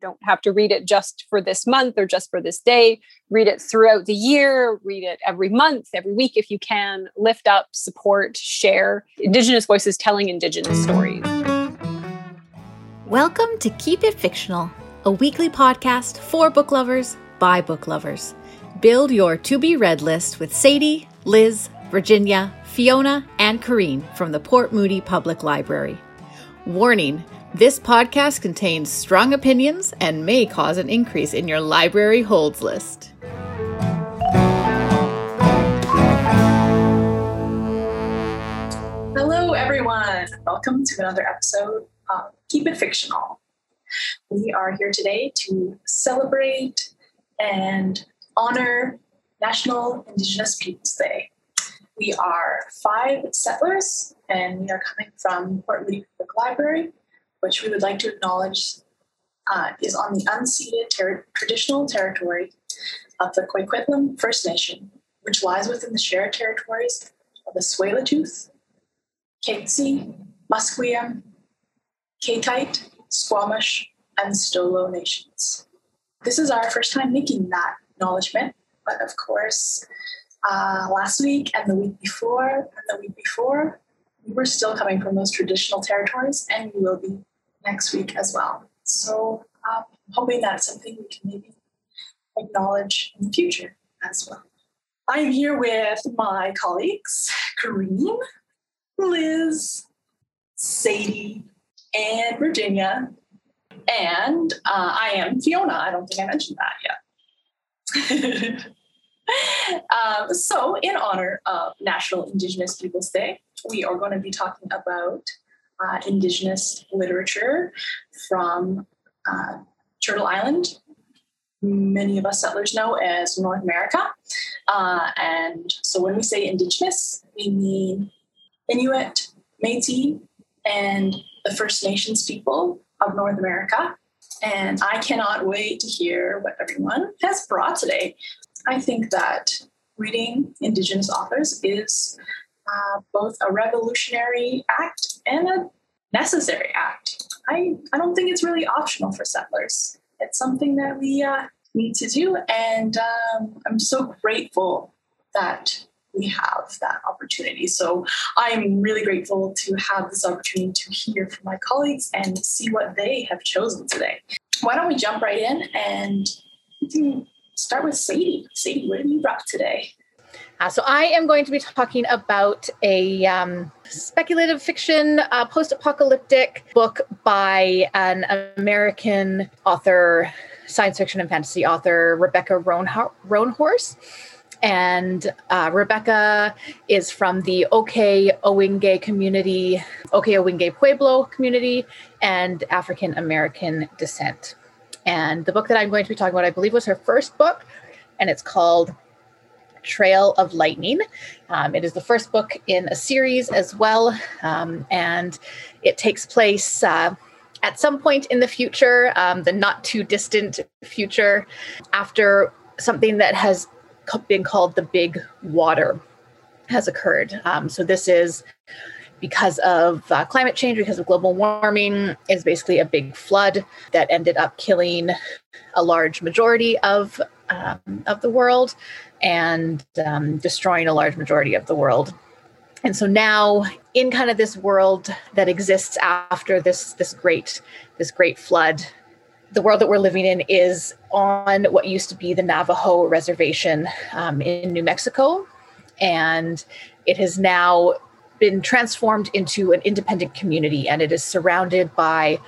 don't have to read it just for this month or just for this day. Read it throughout the year, read it every month, every week if you can. Lift up, support, share. Indigenous voices telling Indigenous stories. Welcome to Keep It Fictional, a weekly podcast for book lovers by book lovers. Build your to-be-read list with Sadie, Liz, Virginia, Fiona, and Corrine from the Port Moody Public Library. Warning, this podcast contains strong opinions and may cause an increase in your library holds list. Hello, everyone. Welcome to another episode of Keep It Fictional. We are here today to celebrate and honor National Indigenous Peoples Day. We are 5 settlers, and we are coming from Port Moody Public Library, which we would like to acknowledge is on the unceded traditional territory of the Kwikwetlem First Nation, which lies within the shared territories of the Tsleil-Waututh, Katzie, Musqueam, Kaytite, Squamish, and Stó:lō nations. This is our first time making that acknowledgement, but of course, last week and the week before and the week before, we were still coming from those traditional territories, and we will be next week as well. So I'm hoping that's something we can maybe acknowledge in the future as well. I'm here with my colleagues, Corrine, Liz, Sadie, and Virginia. And I am Fiona. I don't think I mentioned that yet. So in honor of National Indigenous Peoples Day, we are going to be talking about Indigenous literature from Turtle Island, many of us settlers know as North America. And so when we say Indigenous, we mean Inuit, Métis, and the First Nations people of North America. And I cannot wait to hear what everyone has brought today. I think that reading Indigenous authors is both a revolutionary act and a necessary act. I don't think it's really optional for settlers. It's something that we need to do, and I'm so grateful that we have that opportunity. So I'm really grateful to have this opportunity to hear from my colleagues and see what they have chosen today. Why don't we jump right in and start with Sadie. Sadie, what have you brought today? So I am going to be talking about a speculative fiction, post-apocalyptic book by an American author, science fiction and fantasy author, Rebecca Roanhorse. And Rebecca is from the Okeh-Owingay community, Okeh-Owingay Pueblo community, and African-American descent. And the book that I'm going to be talking about, I believe, was her first book, and it's called Trail of Lightning. It is the first book in a series as well, and it takes place at some point in the future, the not-too-distant future, after something that has been called the Big Water has occurred. So this is because of climate change, because of global warming, is basically a big flood that ended up killing a large majority of the world and destroying a large majority of the world. And so now, in kind of this world that exists after this great flood, the world that we're living in is on what used to be the Navajo Reservation in New Mexico, and it has now been transformed into an independent community, and it is surrounded by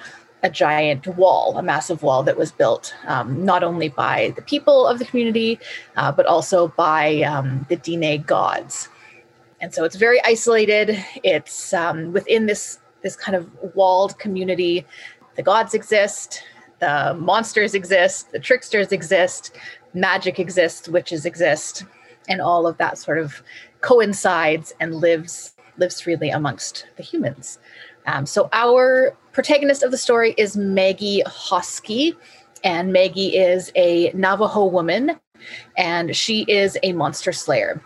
a giant wall, a massive wall that was built not only by the people of the community, but also by the Diné gods. And so it's very isolated. It's within this kind of walled community. The gods exist, the monsters exist, the tricksters exist, magic exists, witches exist, and all of that sort of coincides and lives freely amongst the humans. So our protagonist of the story is Maggie Hoskey, and Maggie is a Navajo woman, and she is a monster slayer.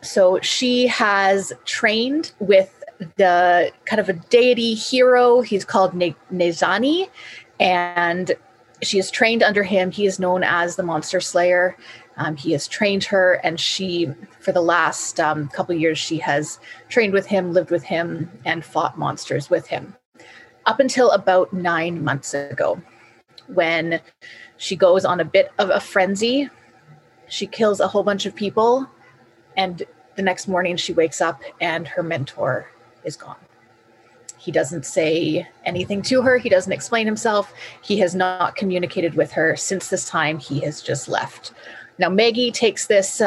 So she has trained with the kind of a deity hero. He's called Nezani, and She is trained under him. He is known as the Monster Slayer. He has trained her, and she, for the last couple of years, she has trained with him, lived with him, and fought monsters with him. Up until about 9 months ago, when she goes on a bit of a frenzy, she kills a whole bunch of people, and the next morning she wakes up and her mentor is gone. He doesn't say anything to her. He doesn't explain himself. He has not communicated with her since this time. He has just left. Now, Maggie takes this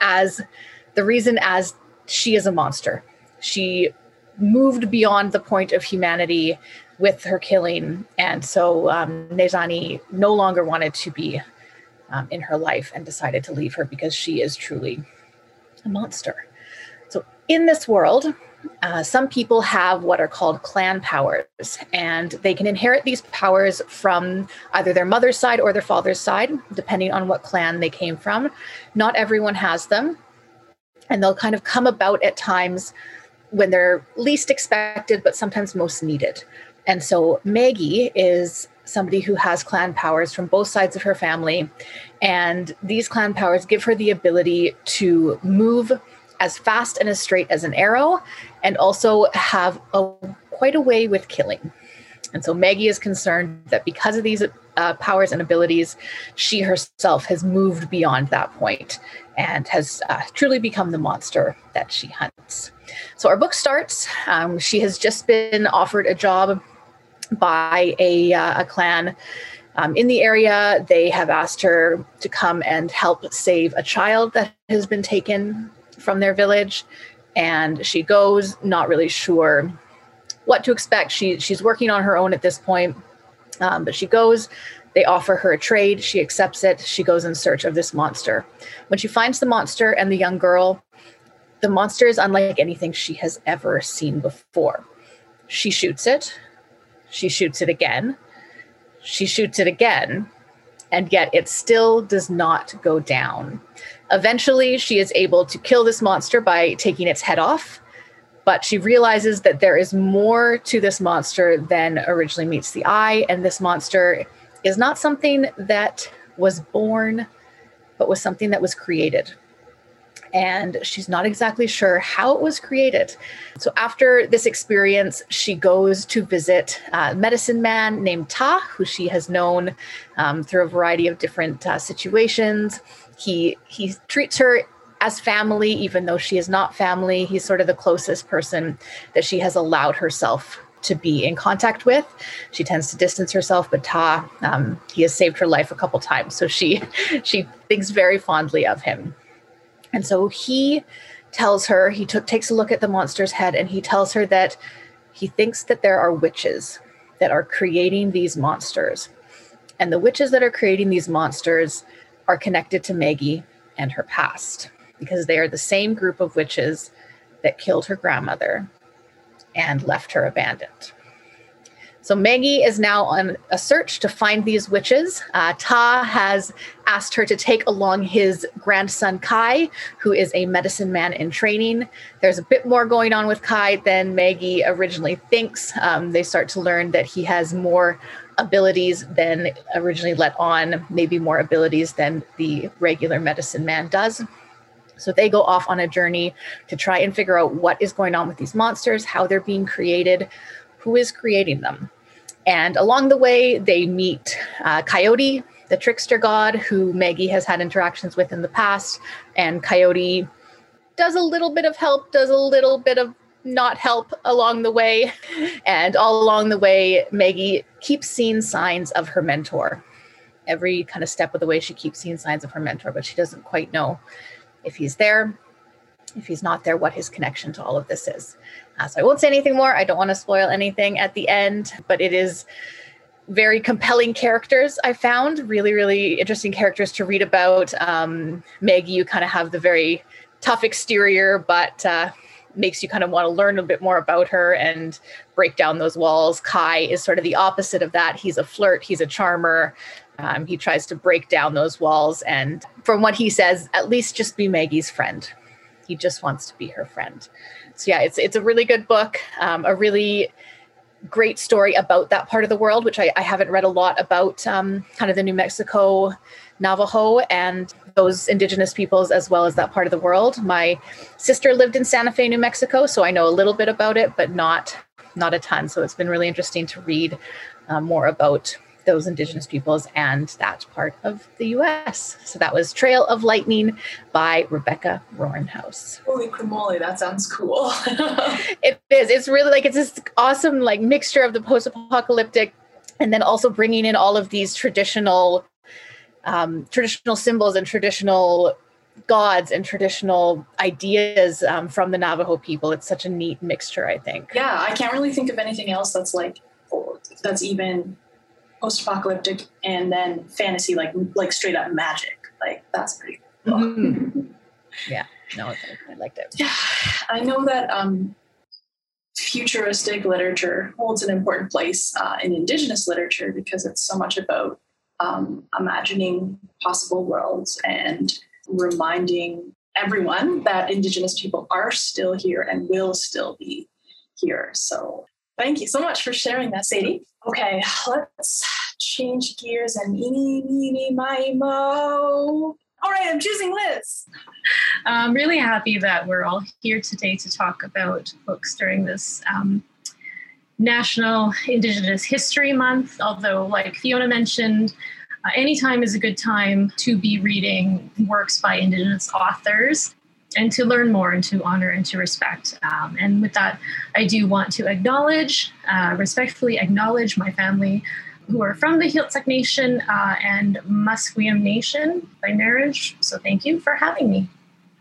as the reason as she is a monster. She moved beyond the point of humanity with her killing. And so Nezani no longer wanted to be in her life and decided to leave her because she is truly a monster. So in this world, some people have what are called clan powers, and they can inherit these powers from either their mother's side or their father's side, depending on what clan they came from. Not everyone has them, and they'll kind of come about at times when they're least expected, but sometimes most needed. And so Maggie is somebody who has clan powers from both sides of her family, and these clan powers give her the ability to move as fast and as straight as an arrow, and also have quite a way with killing. And so Maggie is concerned that because of these powers and abilities, she herself has moved beyond that point and has truly become the monster that she hunts. So our book starts. She has just been offered a job by a clan in the area. They have asked her to come and help save a child that has been taken from their village, and she goes, not really sure what to expect. She's working on her own at this point, but she goes. They offer her a trade. She accepts it. She goes in search of this monster. When she finds the monster and the young girl, the monster is unlike anything she has ever seen before. She shoots it. She shoots it again. She shoots it again. And yet it still does not go down. Eventually, she is able to kill this monster by taking its head off, but she realizes that there is more to this monster than originally meets the eye, and this monster is not something that was born, but was something that was created. And she's not exactly sure how it was created. So after this experience, she goes to visit a medicine man named Ta, who she has known through a variety of different situations. He treats her as family, even though she is not family. He's sort of the closest person that she has allowed herself to be in contact with. She tends to distance herself, but Ta, he has saved her life a couple times. So she thinks very fondly of him. And so he tells her, he takes a look at the monster's head, and he tells her that he thinks that there are witches that are creating these monsters. And the witches that are creating these monsters are connected to Maggie and her past, because they are the same group of witches that killed her grandmother and left her abandoned. So Maggie is now on a search to find these witches. Ta has asked her to take along his grandson, Kai, who is a medicine man in training. There's a bit more going on with Kai than Maggie originally thinks. They start to learn that he has more abilities than originally let on, maybe more abilities than the regular medicine man does. So they go off on a journey to try and figure out what is going on with these monsters, how they're being created, who is creating them. And along the way, they meet Coyote, the trickster god, who Maggie has had interactions with in the past. And Coyote does a little bit of help, does a little bit of not help along the way. And all along the way, Maggie keeps seeing signs of her mentor. Every kind of step of the way, she keeps seeing signs of her mentor, but she doesn't quite know if he's there. If he's not there, what his connection to all of this is. So I won't say anything more. I don't want to spoil anything at the end, but it is very compelling characters, I found. Really, really interesting characters to read about. Maggie, you kind of have the very tough exterior, but makes you kind of want to learn a bit more about her and break down those walls. Kai is sort of the opposite of that. He's a flirt. He's a charmer. He tries to break down those walls. And from what he says, at least just be Maggie's friend. He just wants to be her friend. So yeah, it's a really good book, a really great story about that part of the world, which I haven't read a lot about, kind of the New Mexico Navajo and those indigenous peoples, as well as that part of the world. My sister lived in Santa Fe, New Mexico, so I know a little bit about it, but not a ton. So it's been really interesting to read more about those indigenous peoples and that part of the U.S. So that was Trail of Lightning by Rebecca Roanhorse. Holy cremoli, that sounds cool. It is. It's really like, it's this awesome like mixture of the post-apocalyptic and then also bringing in all of these traditional symbols and traditional gods and traditional ideas from the Navajo people. It's such a neat mixture, I think. Yeah, I can't really think of anything else that's like, that's even post-apocalyptic and then fantasy, like straight up magic. Like, that's pretty cool. Mm-hmm. Yeah, no, I liked it. Yeah, I know that futuristic literature holds an important place in Indigenous literature because it's so much about imagining possible worlds and reminding everyone that Indigenous people are still here and will still be here. So thank you so much for sharing that, Sadie. Okay, let's change gears and eeny, meeny, miny, moe. All right, I'm choosing Liz. I'm really happy that we're all here today to talk about books during this National Indigenous History Month. Although, like Fiona mentioned, any time is a good time to be reading works by Indigenous authors, and to learn more and to honor and to respect. And with that, I do want to acknowledge, respectfully acknowledge my family who are from the Heiltsuk Nation and Musqueam Nation by marriage. So thank you for having me.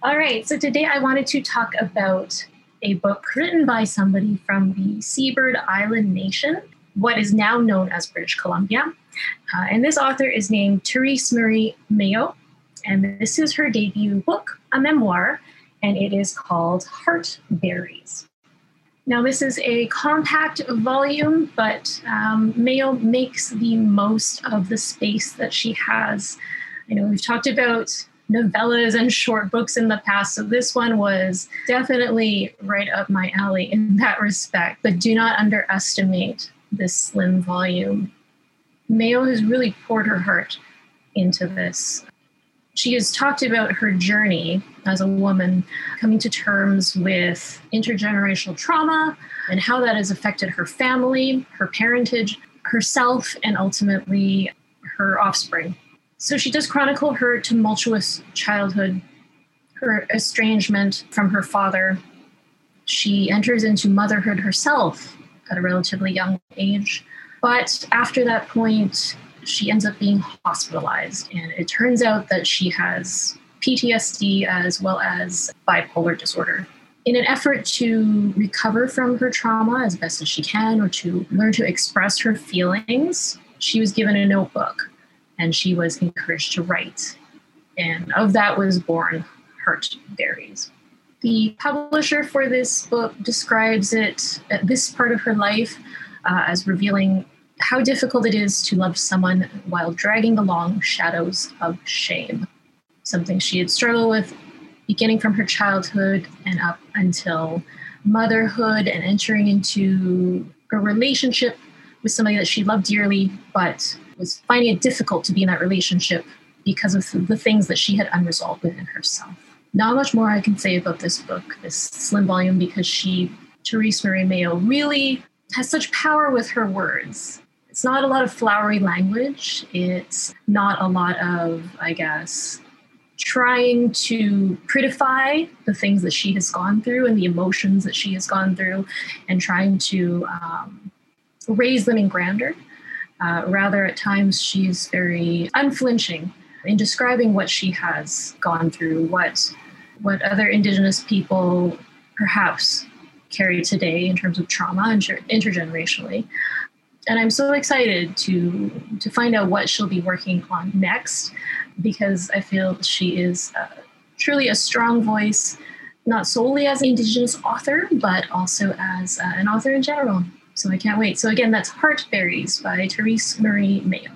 All right, so today I wanted to talk about a book written by somebody from the Seabird Island Nation, what is now known as British Columbia. And this author is named Therese Marie Mayo. And this is her debut book, a memoir, and it is called Heart Berries. Now, this is a compact volume, but Mayo makes the most of the space that she has. You know, we've talked about novellas and short books in the past, so this one was definitely right up my alley in that respect, but do not underestimate this slim volume. Mayo has really poured her heart into this. She has talked about her journey as a woman coming to terms with intergenerational trauma and how that has affected her family, her parentage, herself, and ultimately her offspring. So she does chronicle her tumultuous childhood, her estrangement from her father. She enters into motherhood herself at a relatively young age. But after that point, she ends up being hospitalized, and it turns out that she has PTSD as well as bipolar disorder. In an effort to recover from her trauma as best as she can, or to learn to express her feelings, she was given a notebook and she was encouraged to write. And of that was born Heart Berries. The publisher for this book describes it, this part of her life, as revealing how difficult it is to love someone while dragging along shadows of shame, something she had struggled with beginning from her childhood and up until motherhood and entering into a relationship with somebody that she loved dearly, but was finding it difficult to be in that relationship because of the things that she had unresolved within herself. Not much more I can say about this book, this slim volume, because Therese Marie Mayo really has such power with her words. It's not a lot of flowery language. It's not a lot of, I guess, trying to prettify the things that she has gone through and the emotions that she has gone through and trying to raise them in grandeur. Rather, at times, she's very unflinching in describing what she has gone through, what other Indigenous people perhaps carry today in terms of trauma and intergenerationally. And I'm so excited to find out what she'll be working on next, because I feel she is truly a strong voice, not solely as an Indigenous author, but also as an author in general. So I can't wait. So again, that's Heart Berries by Therese Marie Mayo.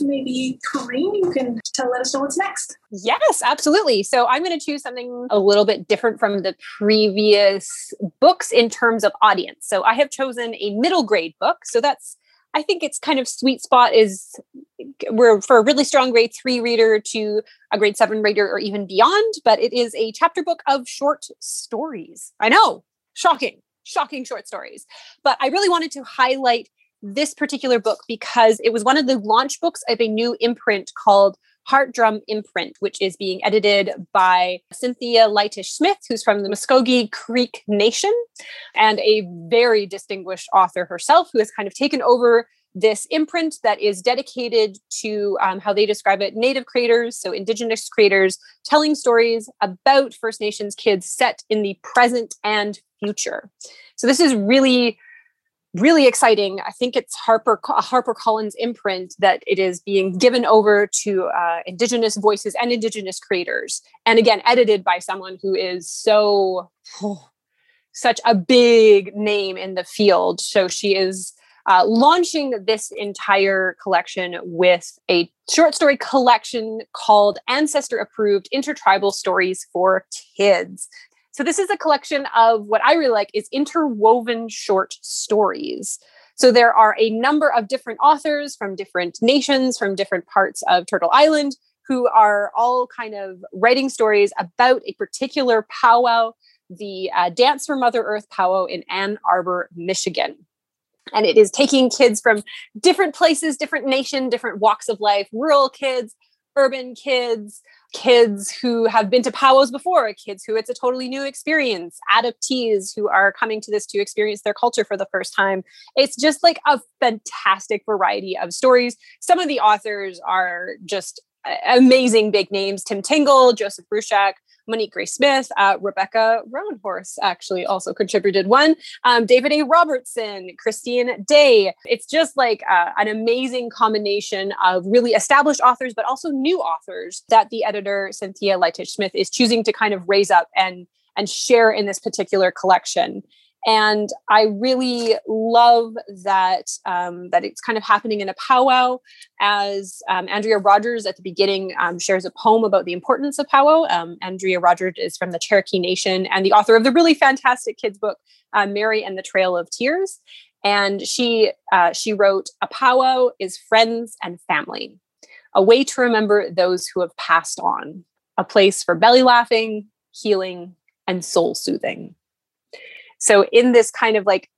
maybe Corinne, you can let us know what's next. Yes, absolutely. So I'm going to choose something a little bit different from the previous books in terms of audience. So I have chosen a middle grade book. So that's, I think it's kind of sweet spot is we're for a really strong grade 3 reader to a grade 7 reader or even beyond, but it is a chapter book of short stories. I know, shocking short stories, but I really wanted to highlight this particular book because it was one of the launch books of a new imprint called Heart Drum Imprint, which is being edited by Cynthia Leitich Smith, who's from the Muskogee Creek Nation and a very distinguished author herself, who has kind of taken over this imprint that is dedicated to how they describe it, Native creators, so Indigenous creators, telling stories about First Nations kids set in the present and future. So this is really exciting. I think it's HarperCollins imprint that it is being given over to Indigenous voices and Indigenous creators. And again, edited by someone who is such a big name in the field. So she is launching this entire collection with a short story collection called Ancestor Approved: Intertribal Stories for Kids. So this is a collection of what I really like is interwoven short stories. So there are a number of different authors from different nations, from different parts of Turtle Island, who are all kind of writing stories about a particular powwow, the Dance for Mother Earth powwow in Ann Arbor, Michigan. And it is taking kids from different places, different nation, different walks of life, rural kids, urban kids, kids who have been to powwows before, kids who it's a totally new experience, adoptees who are coming to this to experience their culture for the first time. It's just like a fantastic variety of stories. Some of the authors are just amazing big names. Tim Tingle, Joseph Bruchac, Monique Gray Smith, Rebecca Roanhorse actually also contributed one, David A. Robertson, Christine Day. It's just like an amazing combination of really established authors, but also new authors that the editor, Cynthia Leitich Smith, is choosing to kind of raise up and share in this particular collection. And I really love that that it's kind of happening in a powwow as Andrea Rogers at the beginning shares a poem about the importance of powwow. Andrea Rogers is from the Cherokee Nation and the author of the really fantastic kids book, Mary and the Trail of Tears. And she wrote, "A powwow is friends and family, a way to remember those who have passed on, a place for belly laughing, healing, and soul soothing." So in this kind of like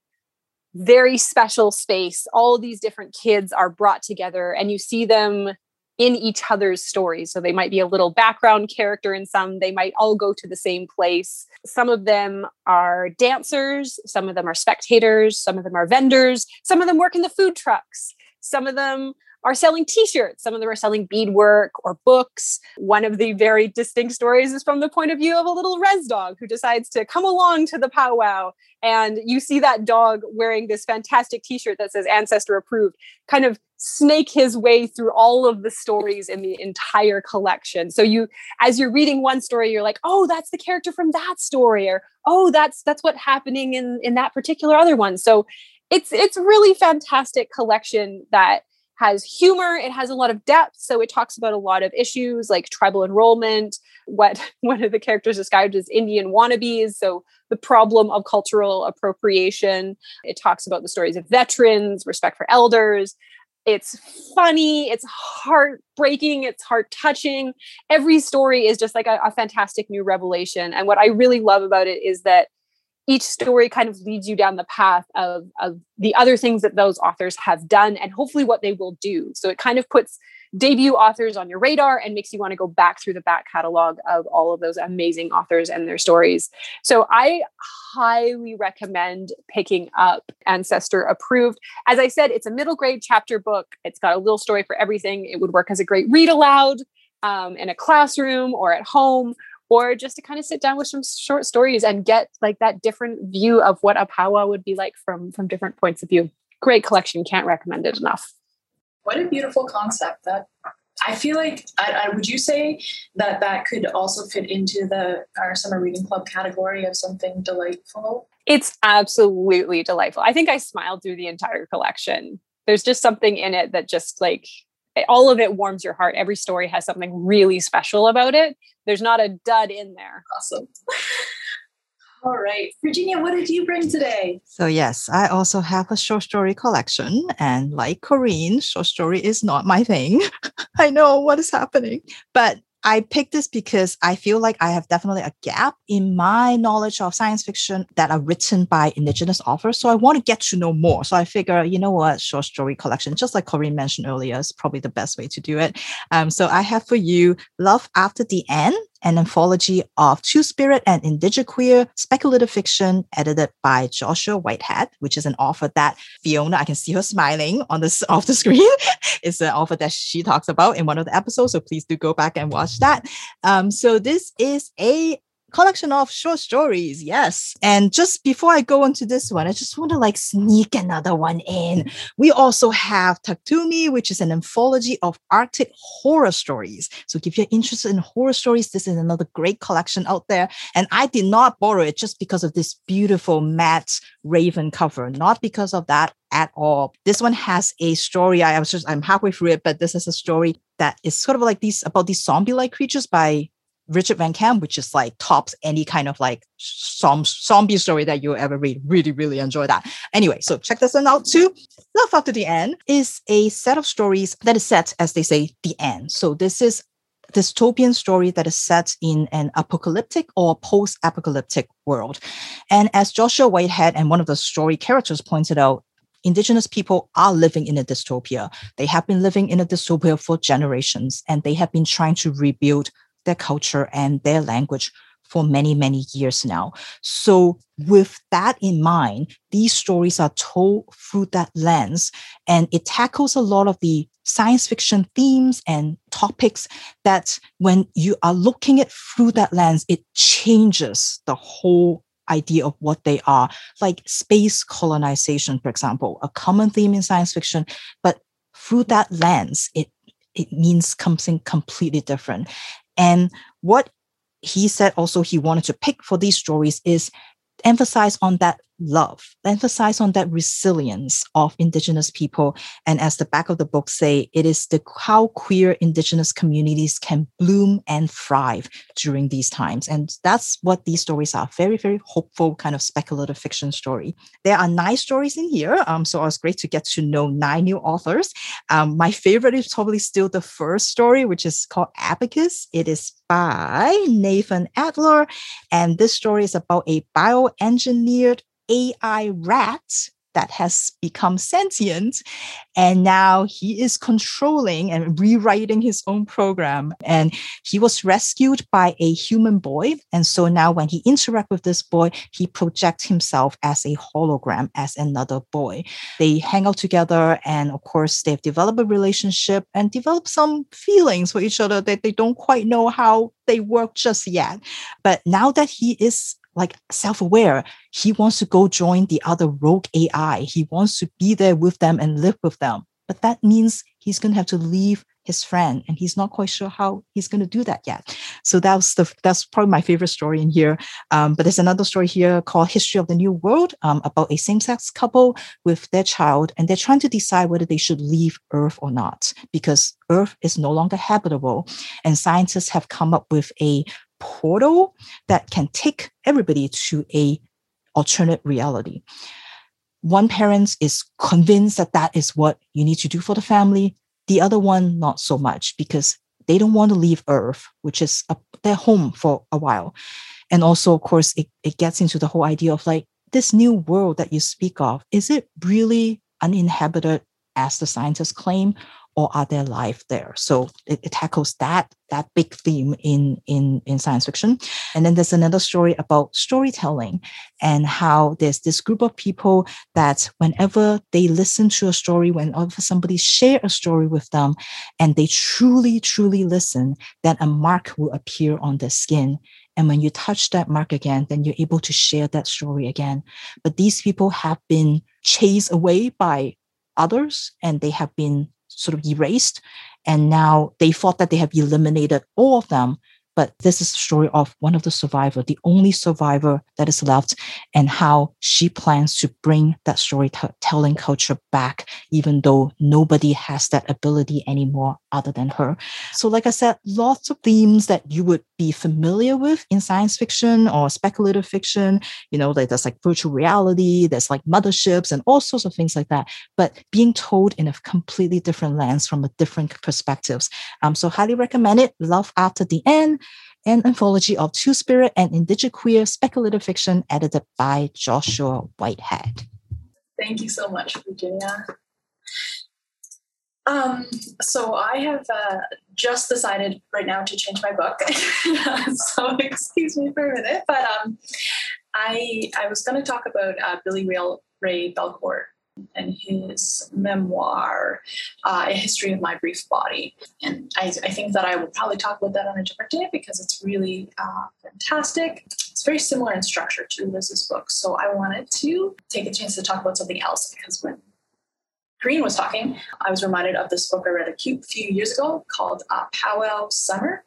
very special space, all these different kids are brought together and you see them in each other's stories. So they might be a little background character in some, they might all go to the same place. Some of them are dancers, some of them are spectators, some of them are vendors, some of them work in the food trucks, some of them are selling t-shirts. Some of them are selling beadwork or books. One of the very distinct stories is from the point of view of a little res dog who decides to come along to the powwow. And you see that dog wearing this fantastic t-shirt that says Ancestor Approved, kind of snake his way through all of the stories in the entire collection. So you, as you're reading one story, you're like, oh, that's the character from that story, or, oh, that's what's happening in that particular other one. So it's really fantastic collection that has humor, it has a lot of depth, so it talks about a lot of issues like tribal enrollment, what one of the characters described as Indian wannabes, so the problem of cultural appropriation. It talks about the stories of veterans, respect for elders. It's funny, it's heartbreaking, it's heart-touching. Every story is just like a fantastic new revelation, and what I really love about it is that each story kind of leads you down the path of the other things that those authors have done and hopefully what they will do. So it kind of puts debut authors on your radar and makes you want to go back through the back catalog of all of those amazing authors and their stories. So I highly recommend picking up Ancestor Approved. As I said, it's a middle grade chapter book. It's got a little story for everything. It would work as a great read aloud in a classroom or at home, or just to kind of sit down with some short stories and get like that different view of what a powwow would be like from different points of view. Great collection. Can't recommend it enough. What a beautiful concept. That I feel like, would you say that that could also fit into our summer reading club category of something delightful? It's absolutely delightful. I think I smiled through the entire collection. There's just something in it that just like all of it warms your heart. Every story has something really special about it. There's not a dud in there. Awesome. All right. Virginia, what did you bring today? So yes, I also have a short story collection. And like Corinne, short story is not my thing. I know what is happening. But I picked this because I feel like I have definitely a gap in my knowledge of science fiction that are written by Indigenous authors. So I want to get to know more. So I figure, you know what, short story collection, just like Corinne mentioned earlier, is probably the best way to do it. So I have for you Love After the End, an anthology of Two-Spirit and Indigiqueer speculative fiction edited by Joshua Whitehead, which is an author that Fiona, I can see her smiling on this off the screen, is an author that she talks about in one of the episodes. So please do go back and watch that. So this is a collection of short stories, yes. And just before I go into this one, I just want to sneak another one in. We also have Taktumi, which is an anthology of Arctic horror stories. So if you're interested in horror stories, this is another great collection out there. And I did not borrow it just because of this beautiful matte raven cover, not because of that at all. This one has a story. I'm halfway through it, but this is a story that is sort of about these zombie-like creatures by Richard Van Camp, which is tops any kind of zombie story that you'll ever read. Really, really enjoy that. Anyway, so check this one out too. Love After the End is a set of stories that is set, as they say, the end. So this is dystopian story that is set in an apocalyptic or post-apocalyptic world. And as Joshua Whitehead and one of the story characters pointed out, Indigenous people are living in a dystopia. They have been living in a dystopia for generations, and they have been trying to rebuild their culture and their language for many, many years now. So with that in mind, these stories are told through that lens, and it tackles a lot of the science fiction themes and topics that when you are looking at through that lens, it changes the whole idea of what they are, like space colonization, for example, a common theme in science fiction, but through that lens, it means something completely different. And what he said also he wanted to pick for these stories is emphasize on that love, emphasize on that resilience of Indigenous people. And as the back of the book say, it is how queer Indigenous communities can bloom and thrive during these times. And that's what these stories are. Very, very hopeful kind of speculative fiction story. There are 9 stories in here. So it was great to get to know 9 new authors. My favorite is probably still the first story, which is called Abacus. It is by Nathan Adler. And this story is about a bioengineered AI rat that has become sentient, and now he is controlling and rewriting his own program. And he was rescued by a human boy, and so now when he interacts with this boy, he projects himself as a hologram, as another boy. They hang out together, and of course they've developed a relationship and developed some feelings for each other that they don't quite know how they work just yet. But now that he is self-aware, he wants to go join the other rogue AI. He wants to be there with them and live with them. But that means he's going to have to leave his friend, and he's not quite sure how he's going to do that yet. So that's probably my favorite story in here. But there's another story here called History of the New World, about a same-sex couple with their child, and they're trying to decide whether they should leave Earth or not, because Earth is no longer habitable. And scientists have come up with a portal that can take everybody to an alternate reality. One parent is convinced that is what you need to do for the family. The other one, not so much, because they don't want to leave Earth, which is their home for a while. And also, of course, it gets into the whole idea of this new world that you speak of. Is it really uninhabited as the scientists claim? Or are there life there? So it tackles that big theme in science fiction. And then there's another story about storytelling and how there's this group of people that whenever they listen to a story, whenever somebody share a story with them and they truly, truly listen, then a mark will appear on their skin. And when you touch that mark again, then you're able to share that story again. But these people have been chased away by others, and they have been sort of erased, and now they thought that they have eliminated all of them, But this is the story of one of the survivors, the only survivor that is left, and how she plans to bring that storytelling culture back, even though nobody has that ability anymore other than her. So like I said, lots of themes that you would be familiar with in science fiction or speculative fiction. You know, there's like virtual reality, there's like motherships and all sorts of things like that, but being told in a completely different lens from a different perspectives. So highly recommend it. Love After the End, an anthology of Two-Spirit and Indigiqueer speculative fiction edited by Joshua Whitehead. Thank you so much, Virginia. So I have just decided right now to change my book. So excuse me for a minute, but I was going to talk about Billy Ray Belcourt and his memoir, A History of My Brief Body. And I think that I will probably talk about that on a different day because it's really fantastic. It's very similar in structure to Liz's book. So I wanted to take a chance to talk about something else, because when Green was talking, I was reminded of this book I read a few years ago called Powwow Summer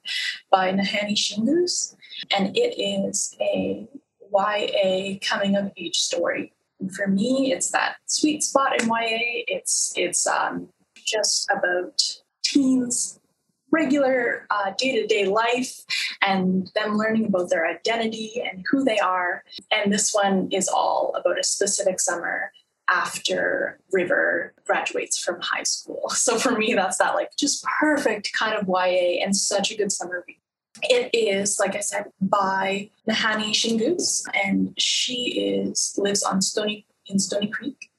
by Nahanni Shingoose. And it is a YA coming-of-age story. And for me, it's that sweet spot in YA. It's just about teens, regular day-to-day life, and them learning about their identity and who they are. And this one is all about a specific summer after River graduates from high school. So for me, that's that like just perfect kind of YA and such a good summer read. It is, like I said, by Nahanni Shingoose, and she lives in Stoney Creek,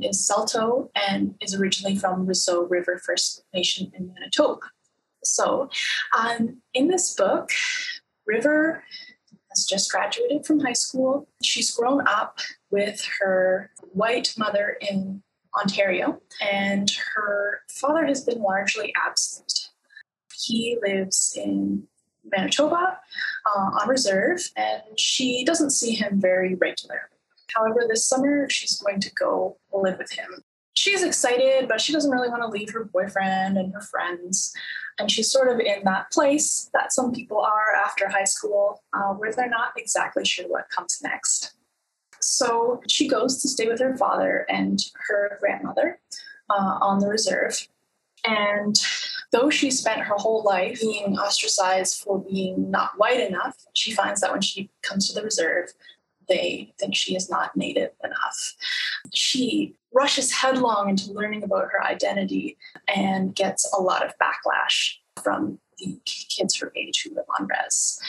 in Salto, and is originally from Roseau River First Nation in Manitoba. So in this book, River has just graduated from high school. She's grown up with her white mother in Ontario, and her father has been largely absent. He lives in Manitoba on reserve, and she doesn't see him very regularly. However, this summer she's going to go live with him. She's excited, but she doesn't really want to leave her boyfriend and her friends, and she's sort of in that place that some people are after high school, where they're not exactly sure what comes next. So she goes to stay with her father and her grandmother on the reserve, and though she spent her whole life being ostracized for being not white enough, she finds that when she comes to the reserve, they think she is not Native enough. She rushes headlong into learning about her identity and gets a lot of backlash from the kids her age who live on res.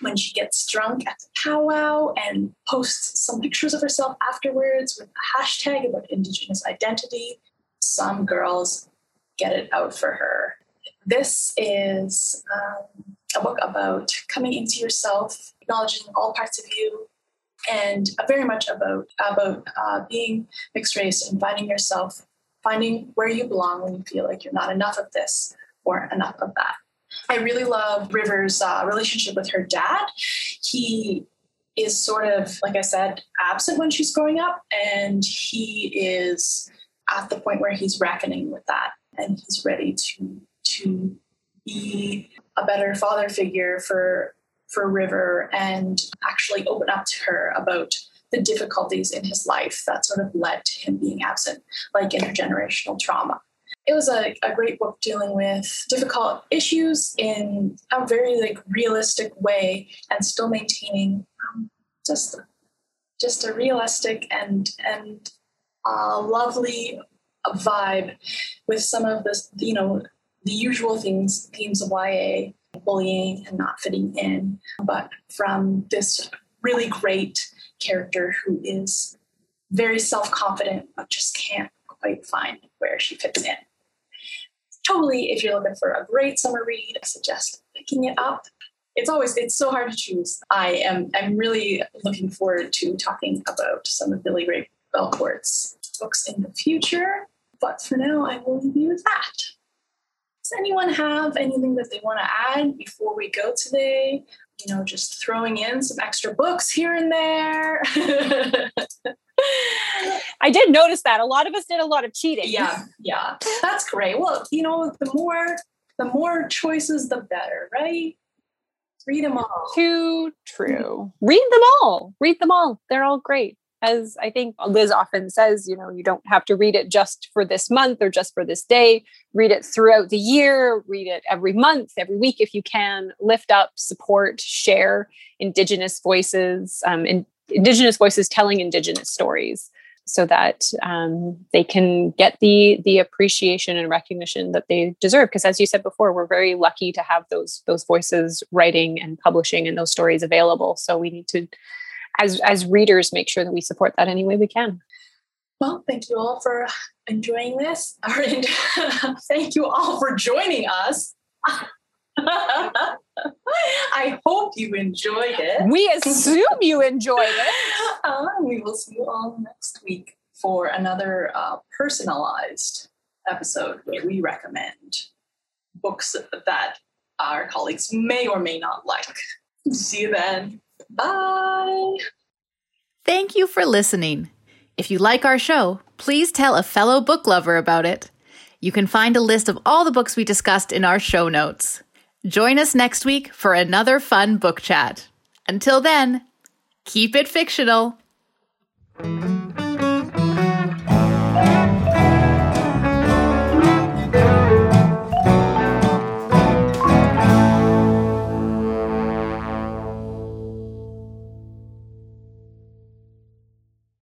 When she gets drunk at the powwow and posts some pictures of herself afterwards with a hashtag about Indigenous identity, some girls get it out for her. This is a book about coming into yourself, acknowledging all parts of you, and very much about being mixed race and finding yourself, finding where you belong when you feel like you're not enough of this or enough of that. I really love River's relationship with her dad. He is sort of, like I said, absent when she's growing up, and he is at the point where he's reckoning with that. And he's ready to be a better father figure for River and actually open up to her about the difficulties in his life that sort of led to him being absent, like intergenerational trauma. It was a great book dealing with difficult issues in a very like realistic way and still maintaining just a realistic and lovely vibe with some of this, you know, the usual themes of YA, bullying and not fitting in, but from this really great character who is very self-confident but just can't quite find where she fits in. Totally, if you're looking for a great summer read, I suggest picking it up. It's so hard to choose. I'm really looking forward to talking about some of Billy Ray Belcourt's books in the future. But for now, I will leave you with that. Does anyone have anything that they want to add before we go today? You know, just throwing in some extra books here and there. I did notice that. A lot of us did a lot of cheating. Yeah. That's great. Well, you know, the more choices, the better, right? Read them all. Too true. Read them all. Read them all. They're all great. As I think Liz often says, you know, you don't have to read it just for this month or just for this day. Read it throughout the year. Read it every month, every week if you can. Lift up, support, share Indigenous voices, Indigenous voices telling Indigenous stories, so that they can get the appreciation and recognition that they deserve. Because as you said before, we're very lucky to have those voices writing and publishing and those stories available. So we need to, as readers, make sure that we support that any way we can. Well, thank you all for enjoying this. Thank you all for joining us. I hope you enjoyed it. We assume you enjoyed it. We will see you all next week for another personalized episode where we recommend books that our colleagues may or may not like. See you then. Bye. Thank you for listening. If you like our show, please tell a fellow book lover about it. You can find a list of all the books we discussed in our show notes. Join us next week for another fun book chat. Until then, keep it fictional.